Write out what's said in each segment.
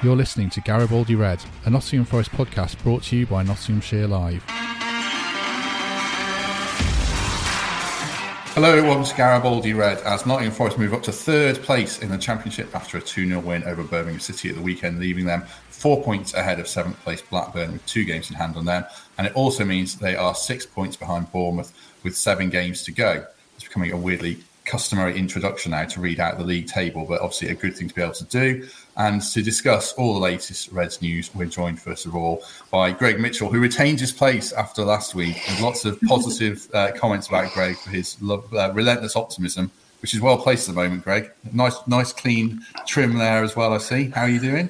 You're listening to Garibaldi Red, a Nottingham Forest podcast brought to you by Nottinghamshire Live. Hello everyone, it's Garibaldi Red, as Nottingham Forest move up to third place in the Championship after a 2-0 win over Birmingham City at the weekend, leaving them 4 points ahead of seventh place Blackburn with 2 games in hand on them. And it also means they are 6 points behind Bournemouth with 7 games to go. It's becoming a weirdly customary introduction now to read out the league table, but obviously a good thing to be able to do. And to discuss all the latest Reds news, we're joined first of all by Greg Mitchell, who retained his place after last week. There's lots of positive comments about Greg for his relentless optimism, which is well placed at the moment. Greg, nice clean trim there as well, I see. How are you doing?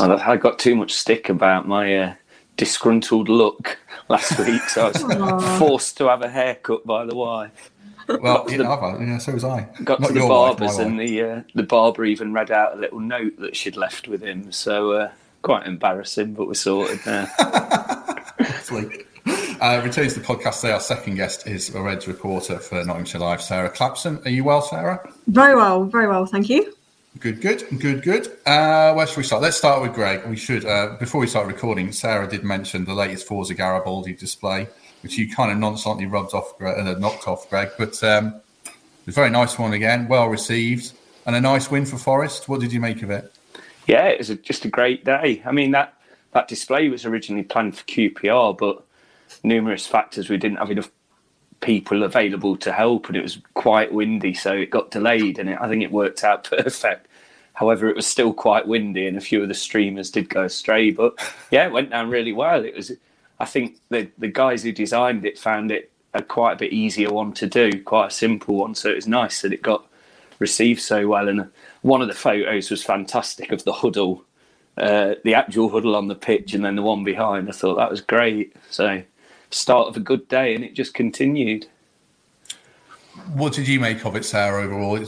I got too much stick about my disgruntled look last week, so I was forced to have a haircut by the wife. Well, so was I. Got to the barber's, and the barber even read out a little note that she'd left with him. So quite embarrassing, but we're sorted now. Returns to the podcast today. Our second guest is a Reds reporter for Nottinghamshire Live, Sarah Clapson. Are you well, Sarah? Very well, thank you. Good. Where should we start? Let's start with Greg. We should, before we start recording, Sarah did mention the latest Forza Garibaldi display, which you kind of nonchalantly knocked off, Greg. But a very nice one again, well received, and a nice win for Forest. What did you make of it? Yeah, it was just a great day. I mean, that display was originally planned for QPR, but numerous factors, we didn't have enough people available to help, and it was quite windy, so it got delayed, and I think it worked out perfect. However, it was still quite windy, and a few of the streamers did go astray. But yeah, it went down really well. It was... I think the guys who designed it found it a quite a bit easier one to do, quite a simple one. So it was nice that it got received so well. And one of the photos was fantastic of the huddle, the actual huddle on the pitch, and then the one behind. I thought that was great. So start of a good day, and it just continued. What did you make of it, Sarah, overall?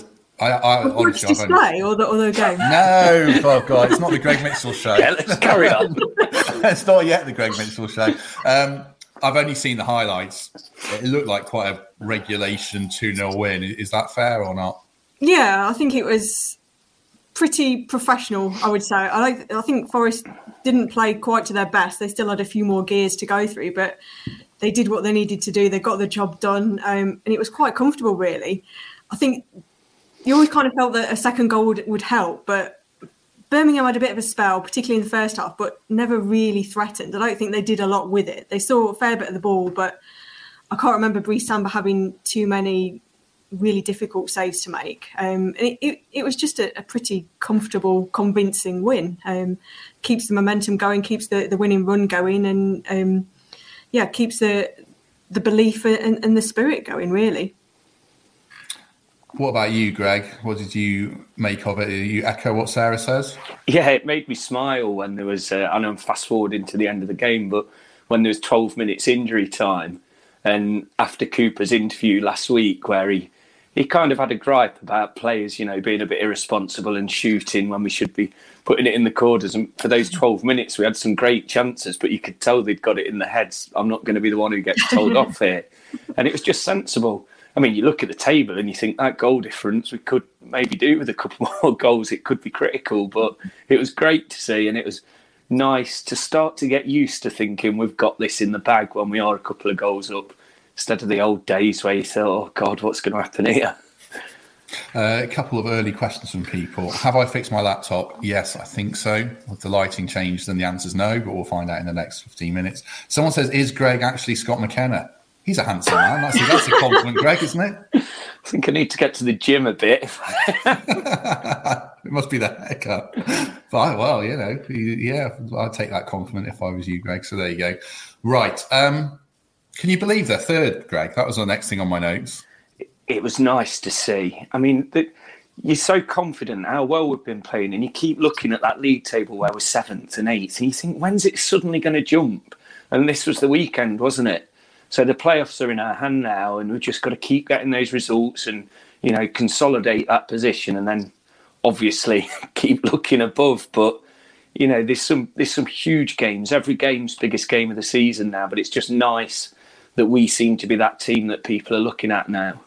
Honestly, the display or the game? No, oh God, it's not the Greg Mitchell show. Yeah, let's carry on. It's not yet the Greg Mitchell show. I've only seen the highlights. It looked like quite a regulation 2-0 win. Is that fair or not? Yeah, I think it was pretty professional, I would say. I think Forest didn't play quite to their best. They still had a few more gears to go through, but they did what they needed to do. They got the job done, and it was quite comfortable, really. I think... you always kind of felt that a second goal would help, but Birmingham had a bit of a spell, particularly in the first half, but never really threatened. I don't think they did a lot with it. They saw a fair bit of the ball, but I can't remember Breece Samba having too many really difficult saves to make. It was just a pretty comfortable, convincing win. Keeps the momentum going, keeps the winning run going, and keeps the belief and the spirit going, really. What about you, Greg? What did you make of it? You echo what Sarah says? Yeah, it made me smile when there was, I know I'm fast-forwarding to the end of the game, but when there was 12 minutes injury time, and after Cooper's interview last week where he kind of had a gripe about players, being a bit irresponsible and shooting when we should be putting it in the corners. And for those 12 minutes, we had some great chances, but you could tell they'd got it in their heads. I'm not going to be the one who gets told off here. And it was just sensible. I mean, you look at the table and you think that goal difference, we could maybe do with a couple more goals. It could be critical, but it was great to see. And it was nice to start to get used to thinking we've got this in the bag when we are a couple of goals up, instead of the old days where you thought, oh, God, what's going to happen here? A couple of early questions from people. Have I fixed my laptop? Yes, I think so. With the lighting changed, then the answer's no, but we'll find out in the next 15 minutes. Someone says, is Greg actually Scott McKenna? He's a handsome man. That's a compliment, Greg, isn't it? I think I need to get to the gym a bit. It must be the haircut. But, well, I'd take that compliment if I was you, Greg. So there you go. Right. Can you believe they're third, Greg? That was the next thing on my notes. It was nice to see. I mean, you're so confident how well we've been playing, and you keep looking at that league table where we're 7th and 8th, and you think, when's it suddenly going to jump? And this was the weekend, wasn't it? So the playoffs are in our hand now, and we've just got to keep getting those results and, you know, consolidate that position, and then obviously keep looking above. But, you know, there's some huge games. Every game's biggest game of the season now, but it's just nice that we seem to be that team that people are looking at now.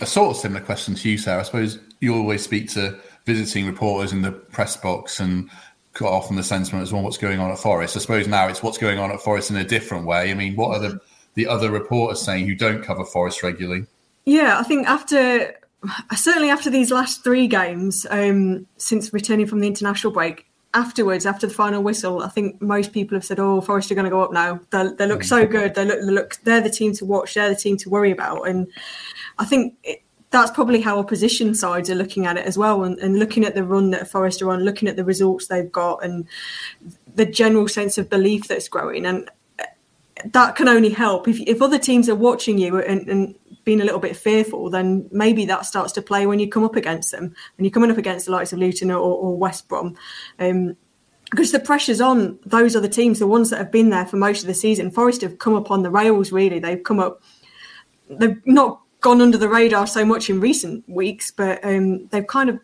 A sort of similar question to you, Sarah. I suppose you always speak to visiting reporters in the press box and got often the sentiment as well, what's going on at Forest. I suppose now it's what's going on at Forest in a different way. I mean, what are the other reporters saying who don't cover Forest regularly? Yeah, I think after these last three games, since returning from the international break, afterwards, after the final whistle, I think most people have said, oh, Forest are going to go up now. They look so good. They look. They're the team to watch. They're the team to worry about. And I think that's probably how opposition sides are looking at it as well, and looking at the run that Forest are on, looking at the results they've got and the general sense of belief that's growing. And that can only help. If other teams are watching you and being a little bit fearful, then maybe that starts to play when you come up against them, and you're coming up against the likes of Luton or West Brom. Because the pressure's on those other teams, the ones that have been there for most of the season. Forest have come up on the rails, really. They've come up... They've not gone under the radar so much in recent weeks, but they've kind of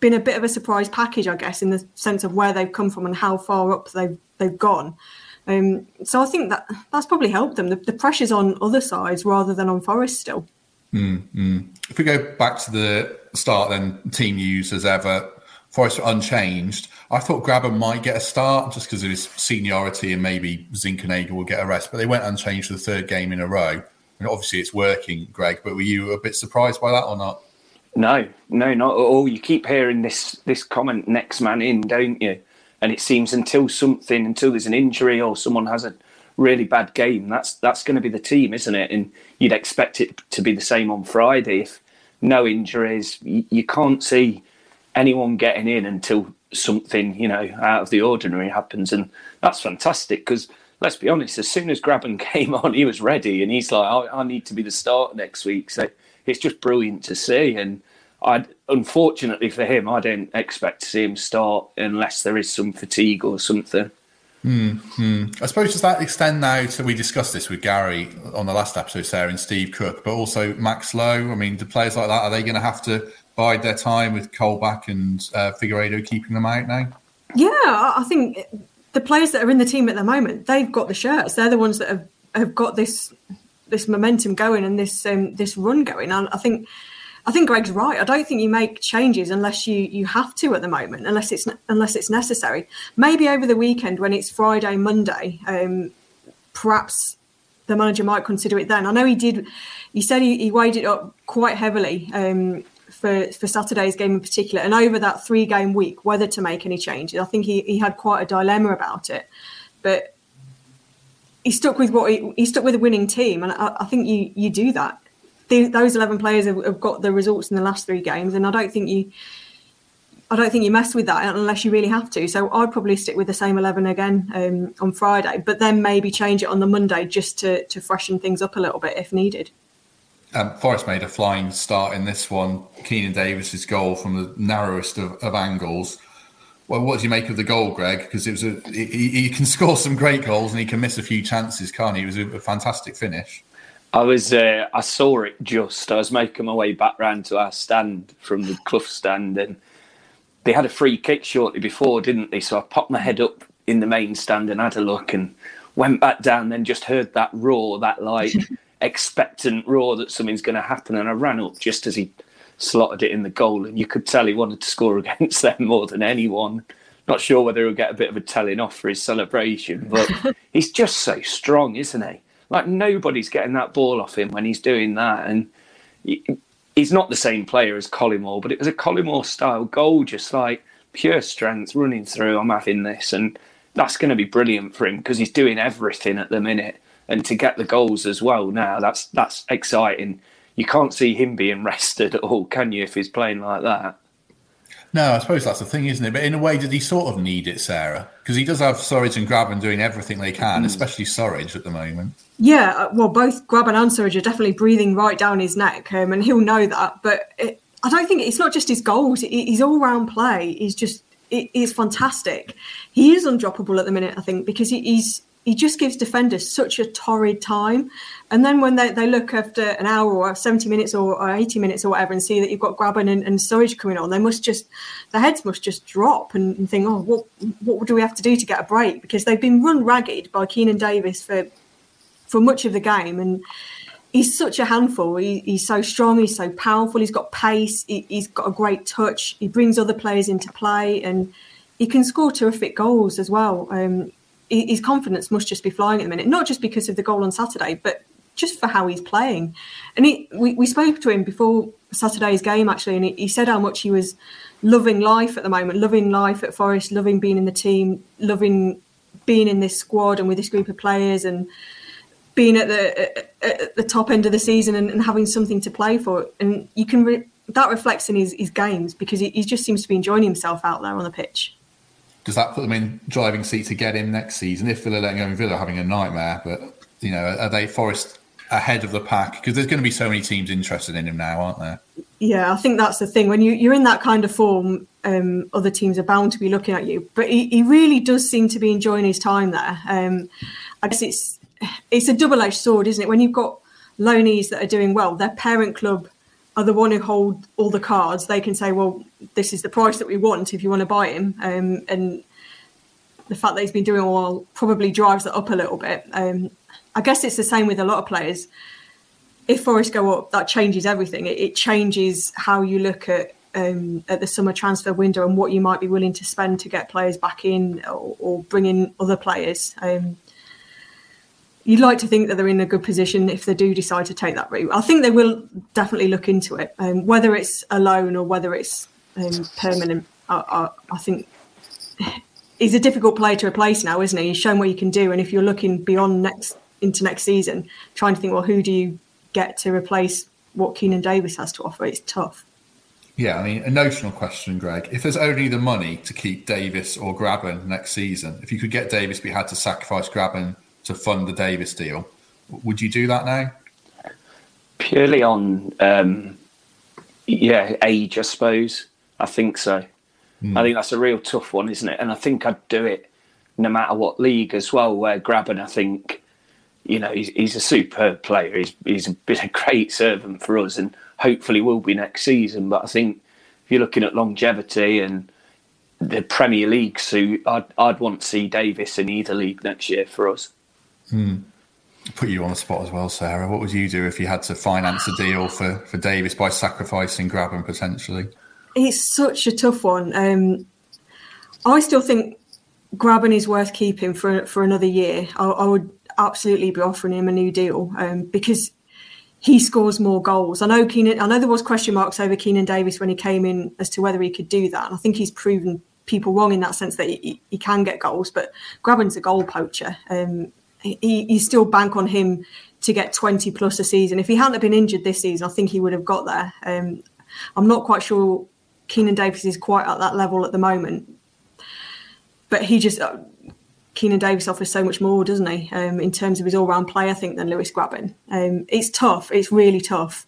been a bit of a surprise package, I guess, in the sense of where they've come from and how far up they've gone. So I think that's probably helped them. The pressure's on other sides rather than on Forest still. If we go back to the start, then team news as ever, Forest are unchanged. I thought Grabban might get a start just because of his seniority, and maybe Zinchenko will get a rest, but they went unchanged for the third game in a row. And obviously it's working, Greg, but were you a bit surprised by that or not? No, not at all. You keep hearing this comment, next man in, don't you? And it seems until there's an injury or someone has a really bad game, that's going to be the team, isn't it? And you'd expect it to be the same on Friday. If no injuries, you can't see anyone getting in until something, you know, out of the ordinary happens. And that's fantastic because, let's be honest, as soon as Grabban came on, he was ready. And he's like, I need to be the start next week. So it's just brilliant to see. And unfortunately for him, I don't expect to see him start unless there is some fatigue or something. I suppose, does that extend now to, we discussed this with Gary on the last episode, Sarah, and Steve Cook, but also Max Lowe? I mean, do players like that, are they going to have to bide their time with Colback and Figueiredo keeping them out now? Yeah, I think the players that are in the team at the moment, they've got the shirts. They're the ones that have got this momentum going and this run going. And I think Greg's right. I don't think you make changes unless you have to at the moment, unless it's necessary. Maybe over the weekend when it's Friday, Monday, perhaps the manager might consider it then. I know he did. He said he weighed it up quite heavily for Saturday's game in particular, and over that three-game week, whether to make any changes. I think he had quite a dilemma about it, but he stuck with a winning team, and I think you do that. Those 11 players have got the results in the last three games, and I don't think you mess with that unless you really have to. So I'd probably stick with the same 11 again on Friday, but then maybe change it on the Monday just to freshen things up a little bit if needed. Forest made a flying start in this one. Keinan Davis's goal from the narrowest of angles. Well, what do you make of the goal, Greg? Because it was he can score some great goals and he can miss a few chances, can't he? It was a fantastic finish. I saw it just. I was making my way back round to our stand from the Clough stand, and they had a free kick shortly before, didn't they? So I popped my head up in the main stand and had a look, and went back down. Then just heard that roar, that like expectant roar that something's going to happen, and I ran up just as he slotted it in the goal. And you could tell he wanted to score against them more than anyone. Not sure whether he'll get a bit of a telling off for his celebration, but he's just so strong, isn't he? Like, nobody's getting that ball off him when he's doing that. And he's not the same player as Collymore, but it was a Collymore-style goal, just like pure strength, running through, I'm having this. And that's going to be brilliant for him because he's doing everything at the minute. And to get the goals as well now, that's exciting. You can't see him being rested at all, can you, if he's playing like that? No, I suppose that's the thing, isn't it? But in a way, did he sort of need it, Sarah? Because he does have Surridge and Grabban doing everything they can, especially Surridge at the moment. Yeah, well, both Grabban and Surridge are definitely breathing right down his neck, and he'll know that. But I don't think it's not just his goals. His all-round play is just is fantastic. He is undroppable at the minute, I think, because he just gives defenders such a torrid time. And then when they look after an hour or 70 minutes or 80 minutes or whatever and see that you've got Grabban and Surridge coming on, their heads must just drop and think, oh, what do we have to do to get a break? Because they've been run ragged by Keinan Davis for much of the game. And he's such a handful. He's so strong. He's so powerful. He's got pace. He's got a great touch. He brings other players into play and he can score terrific goals as well. His confidence must just be flying at the minute, not just because of the goal on Saturday, but just for how he's playing. And we spoke to him before Saturday's game, actually, and he said how much he was loving life at the moment, loving life at Forest, loving being in the team, loving being in this squad and with this group of players and being at the top end of the season and having something to play for. And you can that reflects in his games because he just seems to be enjoying himself out there on the pitch. Does that put them in driving seat to get him next season? If Villa letting go and Villa having a nightmare, but you know, are they Forest ahead of the pack? Because there's going to be so many teams interested in him now, aren't there? Yeah, I think that's the thing. When you're in that kind of form, other teams are bound to be looking at you. But he really does seem to be enjoying his time there. I guess it's a double-edged sword, isn't it? When you've got loanees that are doing well, their parent club are the one who hold all the cards. They can say, well, this is the price that we want if you want to buy him. And the fact that he's been doing all well probably drives that up a little bit. I guess it's the same with a lot of players. If Forest go up, that changes everything. It changes how you look at the summer transfer window and what you might be willing to spend to get players back in or bring in other players. You'd like to think that they're in a good position if they do decide to take that route. I think they will definitely look into it, whether it's a loan or whether it's permanent. I think he's a difficult player to replace now, isn't he? He's shown what he can do, and if you're looking beyond into next season, trying to think, well, who do you get to replace what Keinan Davis has to offer? It's tough. Yeah, I mean, a notional question, Greg. If there's only the money to keep Davis or Grabban next season, if you could get Davis, but you had to sacrifice Grabban to fund the Davis deal, would you do that now? Purely on, age, I suppose. I think so. I think that's a real tough one, isn't it? And I think I'd do it no matter what league as well, where Grabban, I think, you know, he's a superb player. He's been a great servant for us and hopefully will be next season. But I think if you're looking at longevity and the Premier League, so I'd want to see Davis in either league next year for us. Put you on the spot as well, Sarah. What would you do if you had to finance a deal for Davis by sacrificing Grabban potentially? It's such a tough one. I still think Grabban is worth keeping for another year. I would absolutely be offering him a new deal because he scores more goals. I know there was question marks over Keinan Davis when he came in as to whether he could do that. And I think he's proven people wrong in that sense that he can get goals. But Grabban's a goal poacher. You still bank on him to get 20 plus a season. If he hadn't been injured this season, I think he would have got there. I'm not quite sure Keinan Davis is quite at that level at the moment, but Keinan Davis offers so much more, doesn't he? In terms of his all-round play, I think, than Lewis Grabban. It's tough. It's really tough.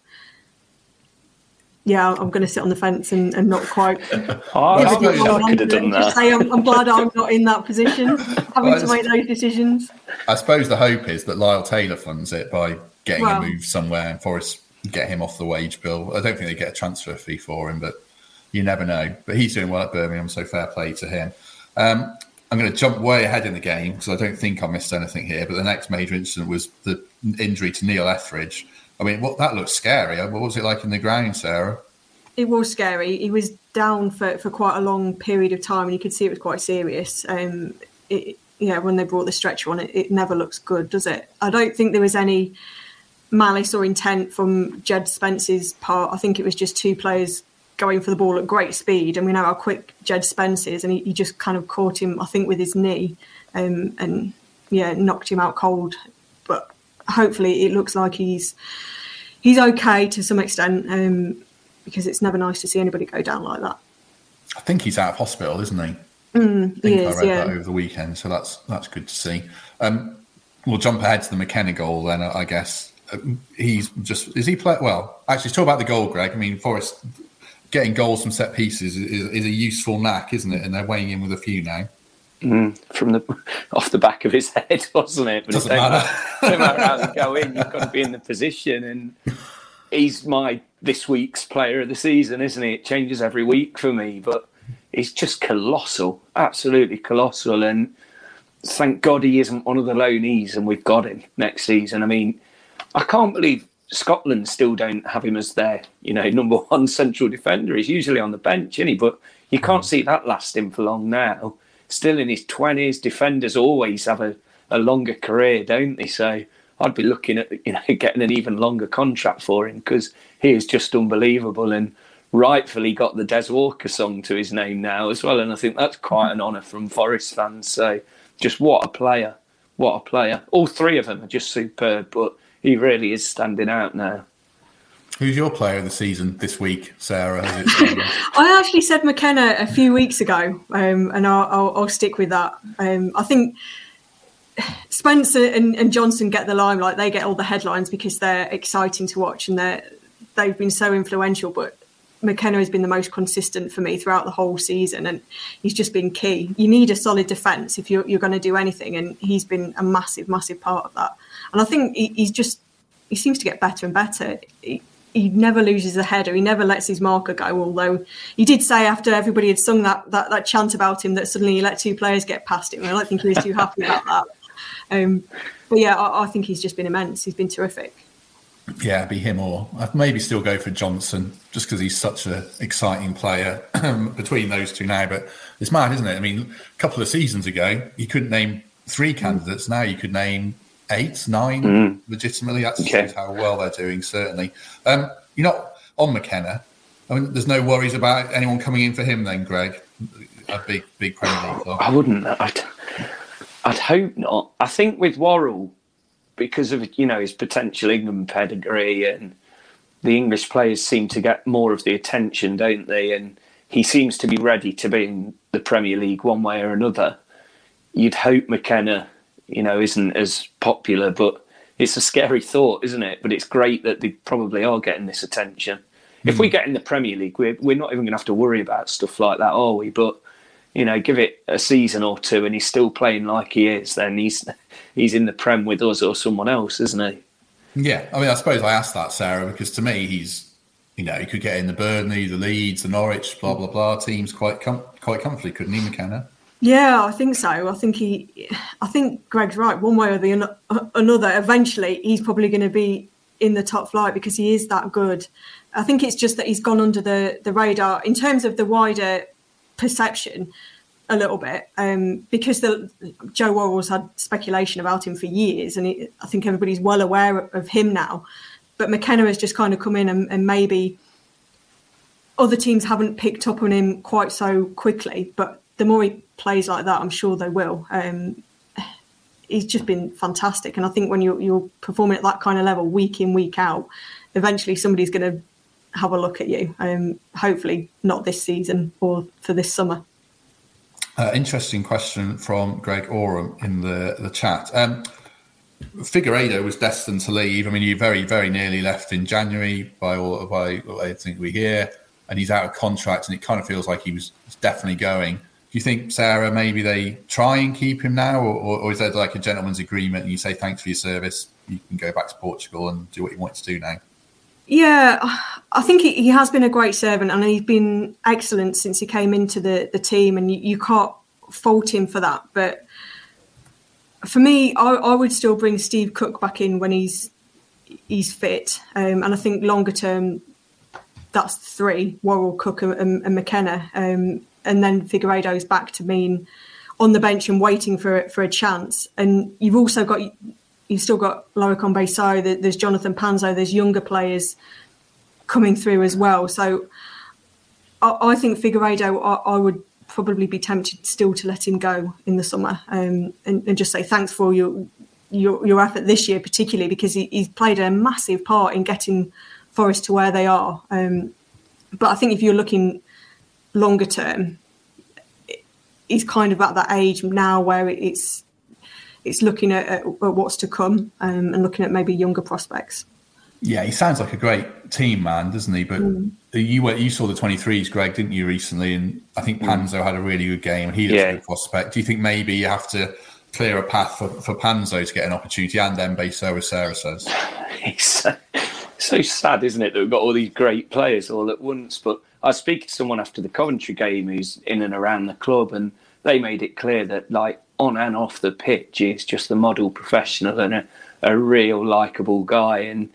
Yeah, I'm going to sit on the fence and not quite. I could have done that. Say, I'm glad I'm not in that position, to make those decisions. I suppose the hope is that Lyle Taylor funds it by getting a move somewhere and Forest get him off the wage bill. I don't think they get a transfer fee for him, but you never know. But he's doing well at Birmingham, so fair play to him. I'm going to jump way ahead in the game because I don't think I missed anything here. But the next major incident was the injury to Neil Etheridge. I mean, that looked scary. What was it like in the ground, Sarah? It was scary. He was down for quite a long period of time, and you could see it was quite serious. When they brought the stretcher on, it never looks good, does it? I don't think there was any malice or intent from Jed Spence's part. I think it was just two players going for the ball at great speed, and we know how quick Jed Spence is, and he just kind of caught him, I think, with his knee and knocked him out cold. But hopefully it looks like he's okay to some extent because it's never nice to see anybody go down like that. I think he's out of hospital, isn't he? I read that over the weekend, so that's good to see. We'll jump ahead to the McKenna goal then, I guess. He's just... Is he play? Well, actually, talk about the goal, Greg. I mean, Forest... getting goals from set pieces is a useful knack, isn't it? And they're weighing in with a few now. From off the back of his head, wasn't it? But doesn't matter. No matter how they go in, you've got to be in the position. And he's my this week's player of the season, isn't he? It changes every week for me, but he's just colossal, absolutely colossal. And thank God he isn't one of the loanees, and we've got him next season. I mean, I can't believe Scotland still don't have him as their, number one central defender. He's usually on the bench, isn't he? But you can't see that lasting for long now. Still in his 20s, defenders always have a longer career, don't they? So I'd be looking at getting an even longer contract for him, because he is just unbelievable and rightfully got the Des Walker song to his name now as well. And I think that's quite an honour from Forest fans. So just what a player, what a player. All three of them are just superb, but he really is standing out now. Who's your player of the season this week, Sarah? I actually said McKenna a few weeks ago, and I'll stick with that. I think Spence and Johnson get the limelight. They get all the headlines because they're exciting to watch and they've been so influential. But McKenna has been the most consistent for me throughout the whole season, and he's just been key. You need a solid defence if you're going to do anything, and he's been a massive, massive part of that. And I think he seems to get better and better. He never loses the header. He never lets his marker go, although he did say after everybody had sung that chant about him that suddenly he let two players get past him. I don't think he was too happy about that. But yeah, I think he's just been immense. He's been terrific. Yeah, it'd be him or I'd maybe still go for Johnson just because he's such an exciting player between those two now. But it's mad, isn't it? I mean, a couple of seasons ago, you couldn't name three candidates. Now you could name 8, 9 legitimately. That's how well they're doing, certainly. You're not on McKenna. I mean, there's no worries about anyone coming in for him then, Greg? A big Premier League. I wouldn't. I'd hope not. I think with Worrall, because of his potential England pedigree, and the English players seem to get more of the attention, don't they? And he seems to be ready to be in the Premier League one way or another. You'd hope McKenna isn't as popular, but it's a scary thought, isn't it? But it's great that they probably are getting this attention. If we get in the Premier League, we're not even going to have to worry about stuff like that, are we? But, give it a season or two and he's still playing like he is, then he's in the Prem with us or someone else, isn't he? Yeah, I mean, I suppose I asked that, Sarah, because to me he's, he could get in the Burnley, the Leeds, the Norwich, blah, blah, blah, teams quite comfortably, couldn't he, McKenna? Yeah, I think so. I think Greg's right. One way or the another, eventually he's probably going to be in the top flight because he is that good. I think it's just that he's gone under the radar in terms of the wider perception a little bit, because Joe Worrall's had speculation about him for years, and I think everybody's well aware of him now. But McKenna has just kind of come in and maybe other teams haven't picked up on him quite so quickly, but the more he plays like that, I'm sure they will. He's just been fantastic. And I think when you're performing at that kind of level, week in, week out, eventually somebody's going to have a look at you. Hopefully not this season or for this summer. Interesting question from Greg Oram in the chat. Figueiredo was destined to leave. I mean, he very, very nearly left in January by what I think we hear. And he's out of contract, and it kind of feels like he was definitely going. Do you think, Sarah, maybe they try and keep him now, or is there like a gentleman's agreement and you say, thanks for your service, you can go back to Portugal and do what you want to do now? Yeah, I think he has been a great servant, and he's been excellent since he came into the team, and you can't fault him for that. But for me, I would still bring Steve Cook back in when he's fit. And I think longer term, that's 3, Worrall, Cook and McKenna. And then Figueiredo's back to mean on the bench and waiting for a chance. And you've still got Loic Onbéçai, there's Jonathan Panzo, there's younger players coming through as well. So I think Figueiredo, I would probably be tempted still to let him go in the summer, and just say thanks for all your effort this year, particularly because he's played a massive part in getting Forest to where they are. But I think if you're looking longer term, he's kind of at that age now where it's looking at what's to come, and looking at maybe younger prospects. Yeah, he sounds like a great team man, doesn't he? But You saw the 23s, Greg, didn't you, recently? And I think Panzo had a really good game. He looks a good prospect. Do you think maybe you have to clear a path for Panzo to get an opportunity and Mbeso, as Sarah says? It's so sad, isn't it, that we've got all these great players all at once. But I was speaking to someone after the Coventry game who's in and around the club, and they made it clear that, like, on and off the pitch, he's just the model professional and a real likeable guy. And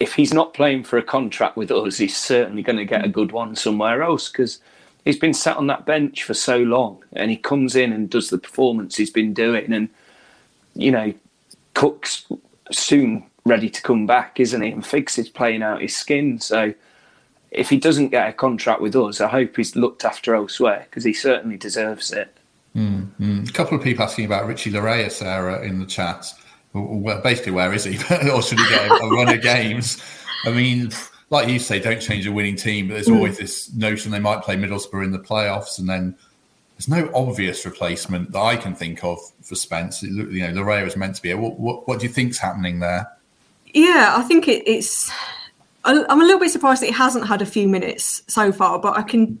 if he's not playing for a contract with us, he's certainly going to get a good one somewhere else, because he's been sat on that bench for so long, and he comes in and does the performance he's been doing. And, you know, Cook's soon ready to come back, isn't he? And Figgs is playing out his skin. So if he doesn't get a contract with us, I hope he's looked after elsewhere, because he certainly deserves it. Mm-hmm. A couple of people asking about Richie Laryea, Sarah, in the chat. Well, basically, where is he? Or should he get a run of games? I mean, like you say, don't change a winning team, but there's always this notion they might play Middlesbrough in the playoffs, and then there's no obvious replacement that I can think of for Spence. You know, Laryea is meant to be here. What do you think's happening there? Yeah, I think it's... I'm a little bit surprised that he hasn't had a few minutes so far, but I can...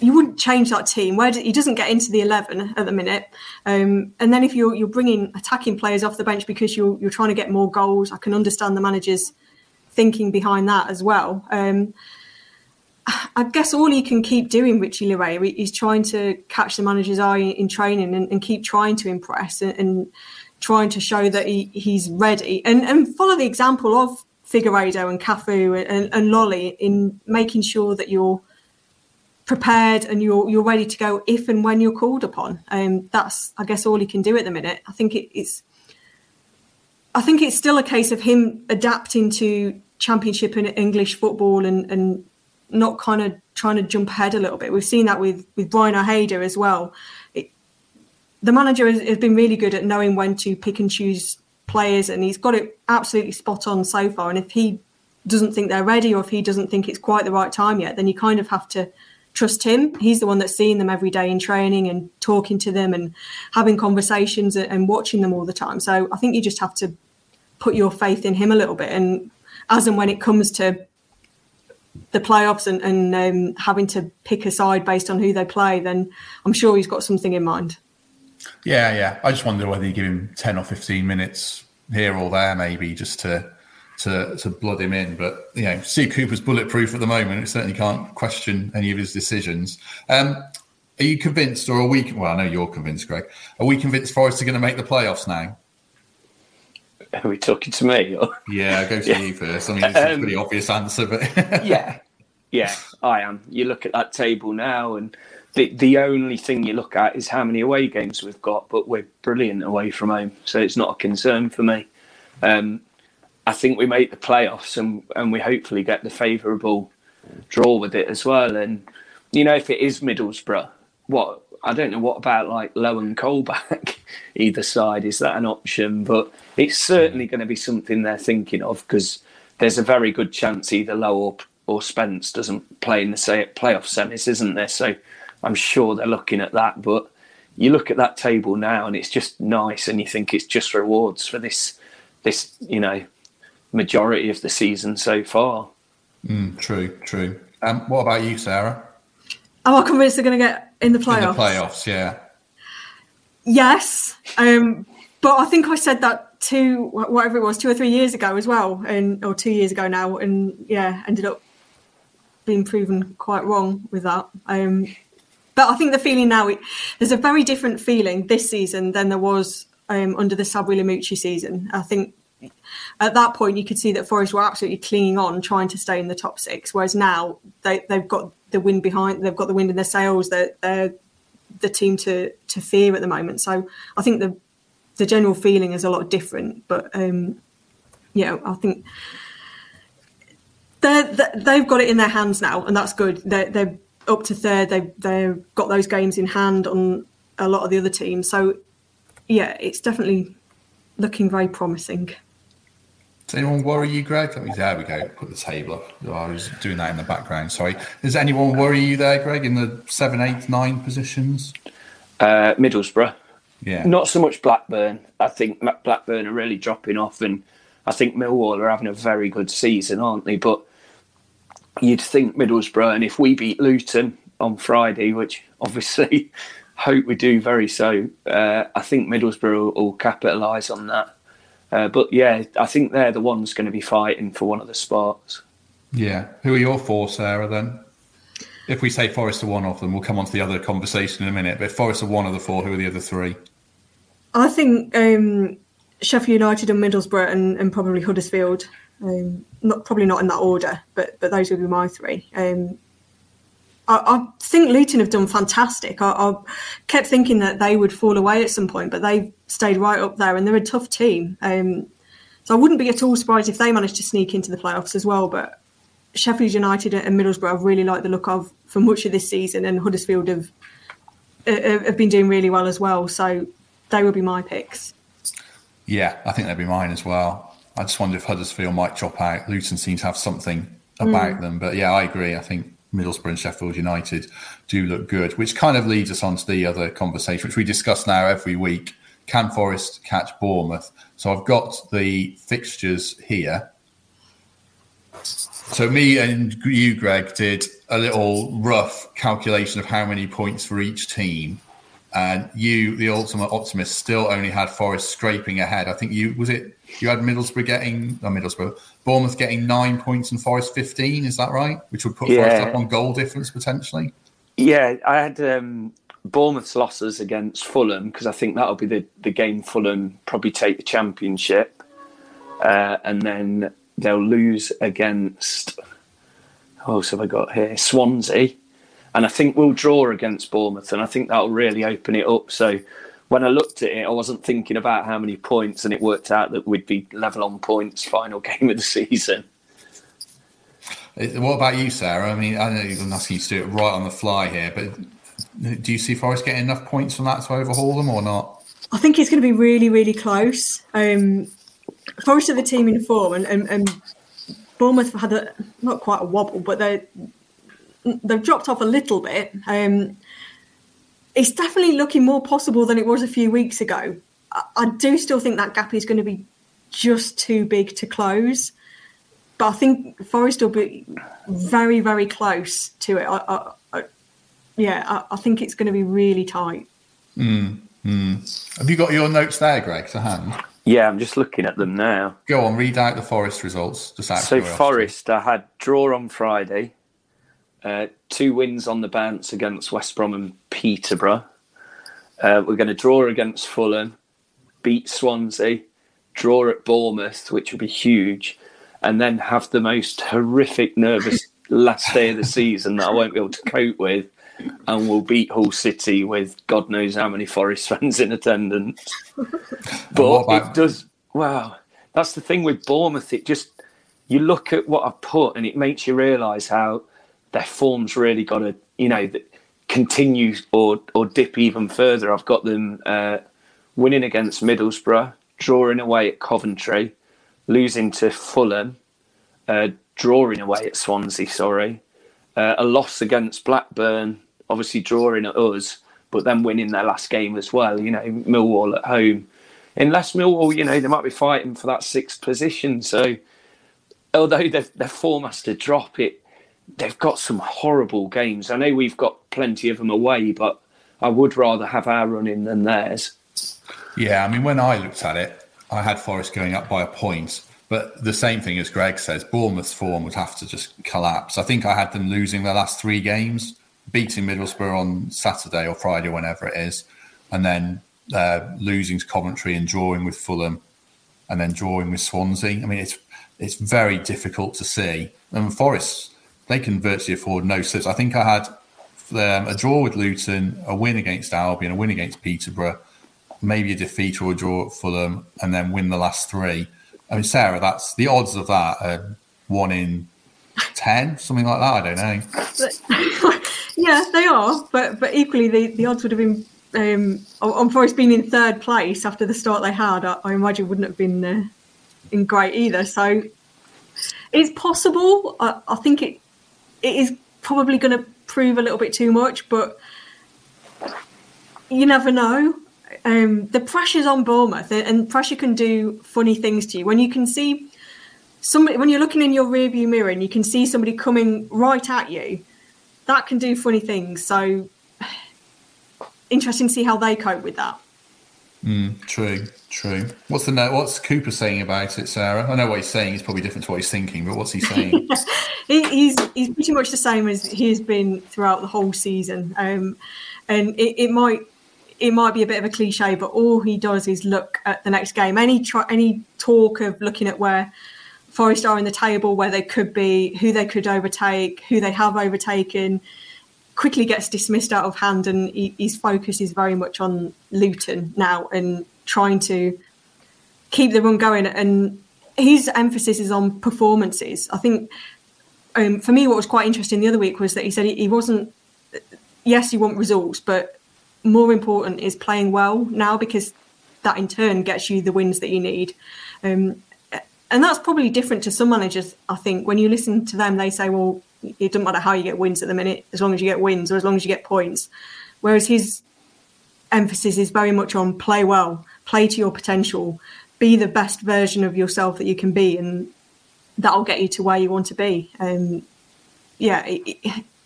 you wouldn't change that team. He doesn't get into the 11 at the minute. And then if you're bringing attacking players off the bench because you're trying to get more goals, I can understand the manager's thinking behind that as well. I guess all he can keep doing, Richie Laryea, he's trying to catch the manager's eye in training and keep trying to impress and trying to show that he's ready. And follow the example of Figueiredo and Cafu and Lolly in making sure that you're prepared and you're ready to go if and when you're called upon. That's, I guess, all he can do at the minute. I think it's still a case of him adapting to Championship and English football and not kind of trying to jump ahead a little bit. We've seen that with Brian Ojeda as well. The manager has been really good at knowing when to pick and choose players, and he's got it absolutely spot on so far. And if he doesn't think they're ready, or if he doesn't think it's quite the right time yet, then you kind of have to trust him. He's the one that's seeing them every day in training and talking to them and having conversations and watching them all the time. So I think you just have to put your faith in him a little bit. And as and when it comes to the playoffs and having to pick a side based on who they play, then I'm sure he's got something in mind. Yeah. I just wonder whether you give him 10 or 15 minutes here or there, maybe, just to blood him in. But, you know, Steve Cooper's bulletproof at the moment. It certainly can't question any of his decisions. Are you convinced, or are we... Well, I know you're convinced, Greg. Are we convinced Forest are going to make the playoffs now? Are we talking to me? Or? Yeah, go to you first. I mean, it's a pretty obvious answer, but... yeah, I am. You look at that table now, and the only thing you look at is how many away games we've got, but we're brilliant away from home, so it's not a concern for me. I think we make the playoffs and we hopefully get the favourable draw with it as well. And, you know, if it is Middlesbrough, I don't know about, like, Lowe and Colback either side. Is that an option? But it's certainly going to be something they're thinking of, because there's a very good chance either Lowe or Spence doesn't play in the playoff semis, isn't there? So I'm sure they're looking at that. But you look at that table now and it's just nice, and you think it's just rewards for this, you know, majority of the season so far. True. What about you, Sarah? Am I convinced they're going to get in the playoffs? In the playoffs, yeah. Yes. But I think I said that 2 or 3 years ago as well, or 2 years ago now, and ended up being proven quite wrong with that. But I think the feeling now, there's a very different feeling this season than there was under the Sabri Lamucci season. I think at that point, you could see that Forest were absolutely clinging on, trying to stay in the top six. Whereas now they've got the wind behind, they've got the wind in their sails. They're the team to fear at the moment. So I think the general feeling is a lot different. But I think they've got it in their hands now, and that's good. They're up to third. They've got those games in hand on a lot of the other teams. So yeah, it's definitely looking very promising. Does anyone worry you, Greg? There we go. Put the table up. Oh, I was doing that in the background. Sorry. Does anyone worry you there, Greg, in the 7, 8, 9 positions? Middlesbrough. Yeah. Not so much Blackburn. I think Blackburn are really dropping off, and I think Millwall are having a very good season, aren't they? But you'd think Middlesbrough, and if we beat Luton on Friday, which obviously hope we do very so, I think Middlesbrough will capitalise on that. But yeah, I think they're the ones going to be fighting for one of the spots. Yeah. Who are your four, Sarah, then? If we say Forest are one of them, we'll come on to the other conversation in a minute. But if Forest are one of the four, who are the other three? I think Sheffield United and Middlesbrough and probably Huddersfield. Probably not in that order, but those would be my three. I think Luton have done fantastic. I kept thinking that they would fall away at some point, but they've stayed right up there, and they're a tough team. So I wouldn't be at all surprised if they managed to sneak into the playoffs as well. But Sheffield United and Middlesbrough I've really liked the look of for much of this season, and Huddersfield have been doing really well as well. So they would be my picks. Yeah, I think they'd be mine as well. I just wonder if Huddersfield might chop out. Luton seems to have something about them. But yeah, I agree. I think Middlesbrough and Sheffield United do look good, which kind of leads us on to the other conversation, which we discuss now every week. Can Forest catch Bournemouth? So I've got the fixtures here. So me and you, Greg, did a little rough calculation of how many points for each team. And you, the ultimate optimist, still only had Forest scraping ahead. I think you had Bournemouth getting 9 points and Forest 15. Is that right? Which would put Forest up on goal difference potentially. Yeah, I had Bournemouth's losses against Fulham, because I think that'll be the game Fulham probably take the championship, and then they'll lose against. Who else have I got here? Swansea. And I think we'll draw against Bournemouth, and I think that'll really open it up. So when I looked at it, I wasn't thinking about how many points, and it worked out that we'd be level on points final game of the season. What about you, Sarah? I mean, I know you're asking you to do it right on the fly here, but do you see Forest getting enough points from that to overhaul them or not? I think it's going to be really, really close. Forest are the team in form, and Bournemouth had not quite a wobble, but they've dropped off a little bit. It's definitely looking more possible than it was a few weeks ago. I do still think that gap is going to be just too big to close. But I think Forest will be very, very close to it. I think it's going to be really tight. Have you got your notes there, Greg, to hand? Yeah, I'm just looking at them now. Go on, read out the Forest results. So Forest, I had draw on Friday. 2 wins on the bounce against West Brom and Peterborough. We're going to draw against Fulham, beat Swansea, draw at Bournemouth, which will be huge, and then have the most horrific, nervous last day of the season that I won't be able to cope with, and we'll beat Hull City with God knows how many Forest fans in attendance. But it does... Wow. That's the thing with Bournemouth. It just... You look at what I put and it makes you realise how... Their form's really got to, continue or dip even further. I've got them winning against Middlesbrough, drawing away at Coventry, losing to Fulham, drawing away at Swansea, a loss against Blackburn, obviously drawing at us, but then winning their last game as well, Millwall at home. Unless Millwall, they might be fighting for that 6th position. So although their form has to drop it, they've got some horrible games. I know we've got plenty of them away, but I would rather have our run in than theirs. Yeah, I mean, when I looked at it, I had Forest going up by a point. But the same thing as Greg says, Bournemouth's form would have to just collapse. I think I had them losing their last 3 games, beating Middlesbrough on Saturday or Friday, whenever it is, and then losing to Coventry and drawing with Fulham and then drawing with Swansea. I mean, it's very difficult to see. And Forest... They can virtually afford no slips. I think I had a draw with Luton, a win against Albion, a win against Peterborough, maybe a defeat or a draw at Fulham, and then win the last 3. I mean, Sarah, that's the odds of that are 1 in 10, something like that. I don't know. Yeah, they are, but equally the odds would have been on Forest being in 3rd place after the start they had. I imagine wouldn't have been in great either. So it's possible. I think it. It is probably going to prove a little bit too much, but you never know. The pressure's on Bournemouth, and pressure can do funny things to you. When you can see somebody, when you're looking in your rearview mirror and you can see somebody coming right at you, that can do funny things. So interesting to see how they cope with that. True. What's Cooper saying about it, Sarah? I know what he's saying is probably different to what he's thinking, but what's he saying? He's pretty much the same as he has been throughout the whole season. And it might be a bit of a cliche, but all he does is look at the next game. Any talk of looking at where Forest are in the table, where they could be, who they could overtake, who they have overtaken, quickly gets dismissed out of hand, and his focus is very much on Luton now and trying to keep the run going. And his emphasis is on performances. I think, for me, what was quite interesting the other week was that he said he wasn't... Yes, you want results, but more important is playing well now, because that in turn gets you the wins that you need. And that's probably different to some managers, I think. When you listen to them, they say, well, it doesn't matter how you get wins at the minute, as long as you get wins or as long as you get points. Whereas his emphasis is very much on play well, play to your potential, be the best version of yourself that you can be, and that'll get you to where you want to be.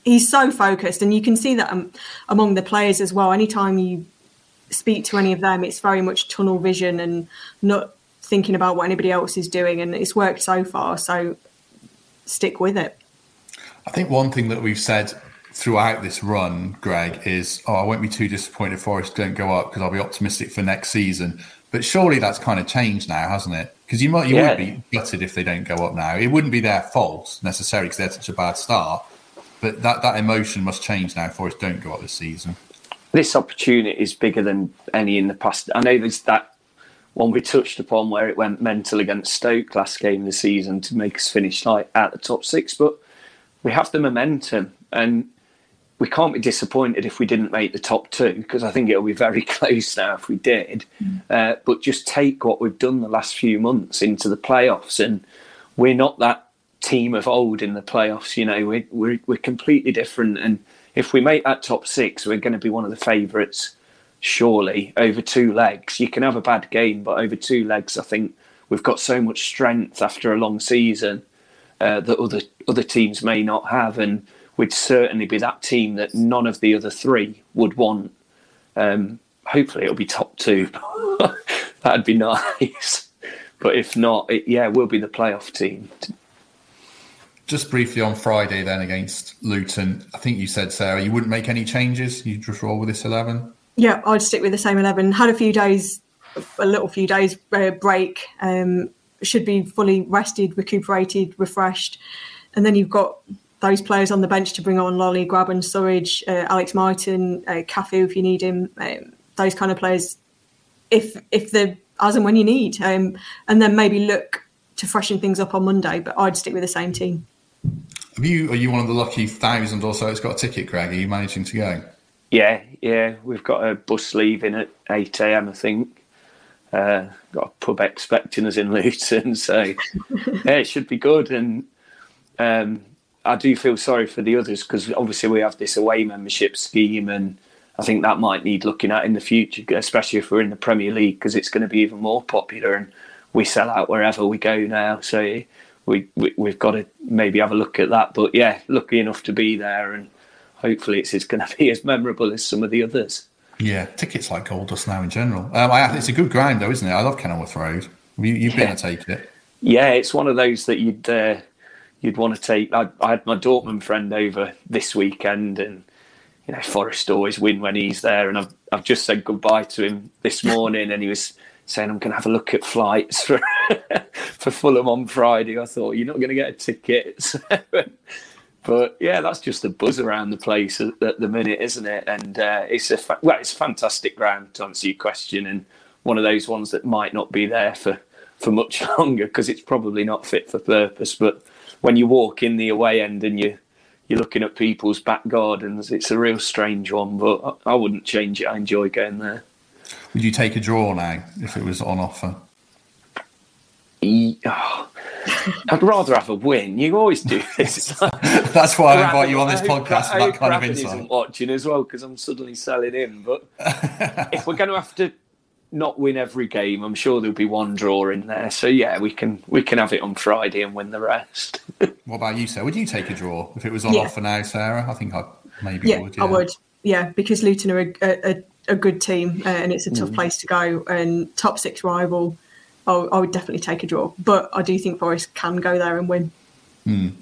He's so focused, and you can see that among the players as well. Anytime you speak to any of them, it's very much tunnel vision and not thinking about what anybody else is doing, and it's worked so far, so stick with it. I think one thing that we've said throughout this run, Greg, is, I won't be too disappointed if Forest don't go up because I'll be optimistic for next season. But surely that's kind of changed now, hasn't it? Because you would be gutted if they don't go up now. It wouldn't be their fault necessarily because they had such a bad start. But that emotion must change now if Forest don't go up this season. This opportunity is bigger than any in the past. I know there's that one we touched upon where it went mental against Stoke last game of the season to make us finish like at the top six. But we have the momentum, and we can't be disappointed if we didn't make the top two, because I think it'll be very close now if we did. But just take what we've done the last few months into the playoffs, and we're not that team of old in the playoffs. You know, we're completely different, and if we make that top six, we're going to be one of the favourites, surely, over two legs. You can have a bad game, but over two legs, I think we've got so much strength after a long season that other teams may not have, and we'd certainly be that team that none of the other three would want. Hopefully it'll be top two. That'd be nice. But if not, we'll be the playoff team. Just briefly on Friday then against Luton, I think you said, Sarah, you wouldn't make any changes? You'd just roll with this 11? Yeah, I'd stick with the same 11. Had a few days break. Should be fully rested, recuperated, refreshed. And then you've got those players on the bench to bring on: Lolly, Grabban, Surridge, Alex Martin, Cafu if you need him. Those kind of players, if they're as and when you need. And then maybe look to freshen things up on Monday, but I'd stick with the same team. Are you one of the lucky 1,000 or so that's got a ticket, Greg? Are you managing to go? Yeah. We've got a bus leaving at 8 a.m, I think. Got a pub expecting us in Luton, so it should be good. And I do feel sorry for the others, because obviously we have this away membership scheme, and I think that might need looking at in the future, especially if we're in the Premier League, because it's going to be even more popular, and we sell out wherever we go now. So we've got to maybe have a look at that. But yeah, lucky enough to be there, and hopefully it's going to be as memorable as some of the others. Yeah, tickets like gold dust now in general. It's a good ground though, isn't it? I love Kenilworth Road. You've been to take it. Yeah, it's one of those that you'd want to take. I had my Dortmund friend over this weekend, and you know, Forrest always win when he's there. And I've just said goodbye to him this morning, and he was saying, I'm going to have a look at flights for Fulham on Friday. I thought, you're not going to get a ticket. So, but yeah, that's just the buzz around the place at the minute, isn't it? And it's a fantastic ground, to answer your question, and one of those ones that might not be there for much longer, because it's probably not fit for purpose. But when you walk in the away end and you're looking at people's back gardens, it's a real strange one, but I wouldn't change it. I enjoy going there. Would you take a draw now if it was on offer? I'd rather have a win. You always do this. That's why I invite you on this podcast for that kind of insight. Grabban isn't watching as well, because I'm suddenly selling in. But if we're going to have to not win every game. I'm sure there'll be one draw in there. So yeah, we can have it on Friday and win the rest. What about you, Sarah? Would you take a draw if it was on offer now, Sarah? I think I maybe would. Yeah, I would. Yeah, because Luton are a good team and it's a tough place to go, and top six rival. I would definitely take a draw, but I do think Forest can go there and win.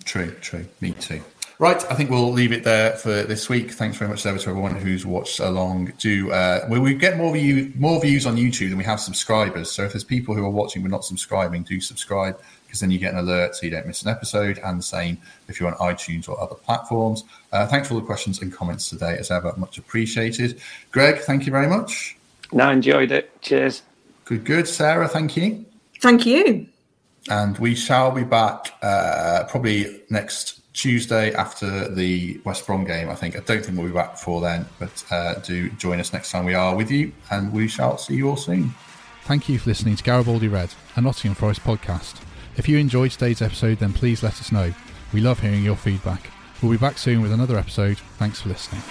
True. Me too. Right, I think we'll leave it there for this week. Thanks very much to everyone who's watched along. We get more views on YouTube than we have subscribers. So if there's people who are watching but not subscribing, do subscribe, because then you get an alert so you don't miss an episode. And the same if you're on iTunes or other platforms. Thanks for all the questions and comments today, as ever. Much appreciated. Greg, thank you very much. No, enjoyed it. Cheers. Good. Sarah, thank you. Thank you. And we shall be back probably next Tuesday after the West Brom game, I think. I don't think we'll be back before then, but do join us next time we are with you, and we shall see you all soon. Thank you for listening to Garibaldi Red, a Nottingham Forest podcast. If you enjoyed today's episode, then please let us know. We love hearing your feedback. We'll be back soon with another episode. Thanks for listening.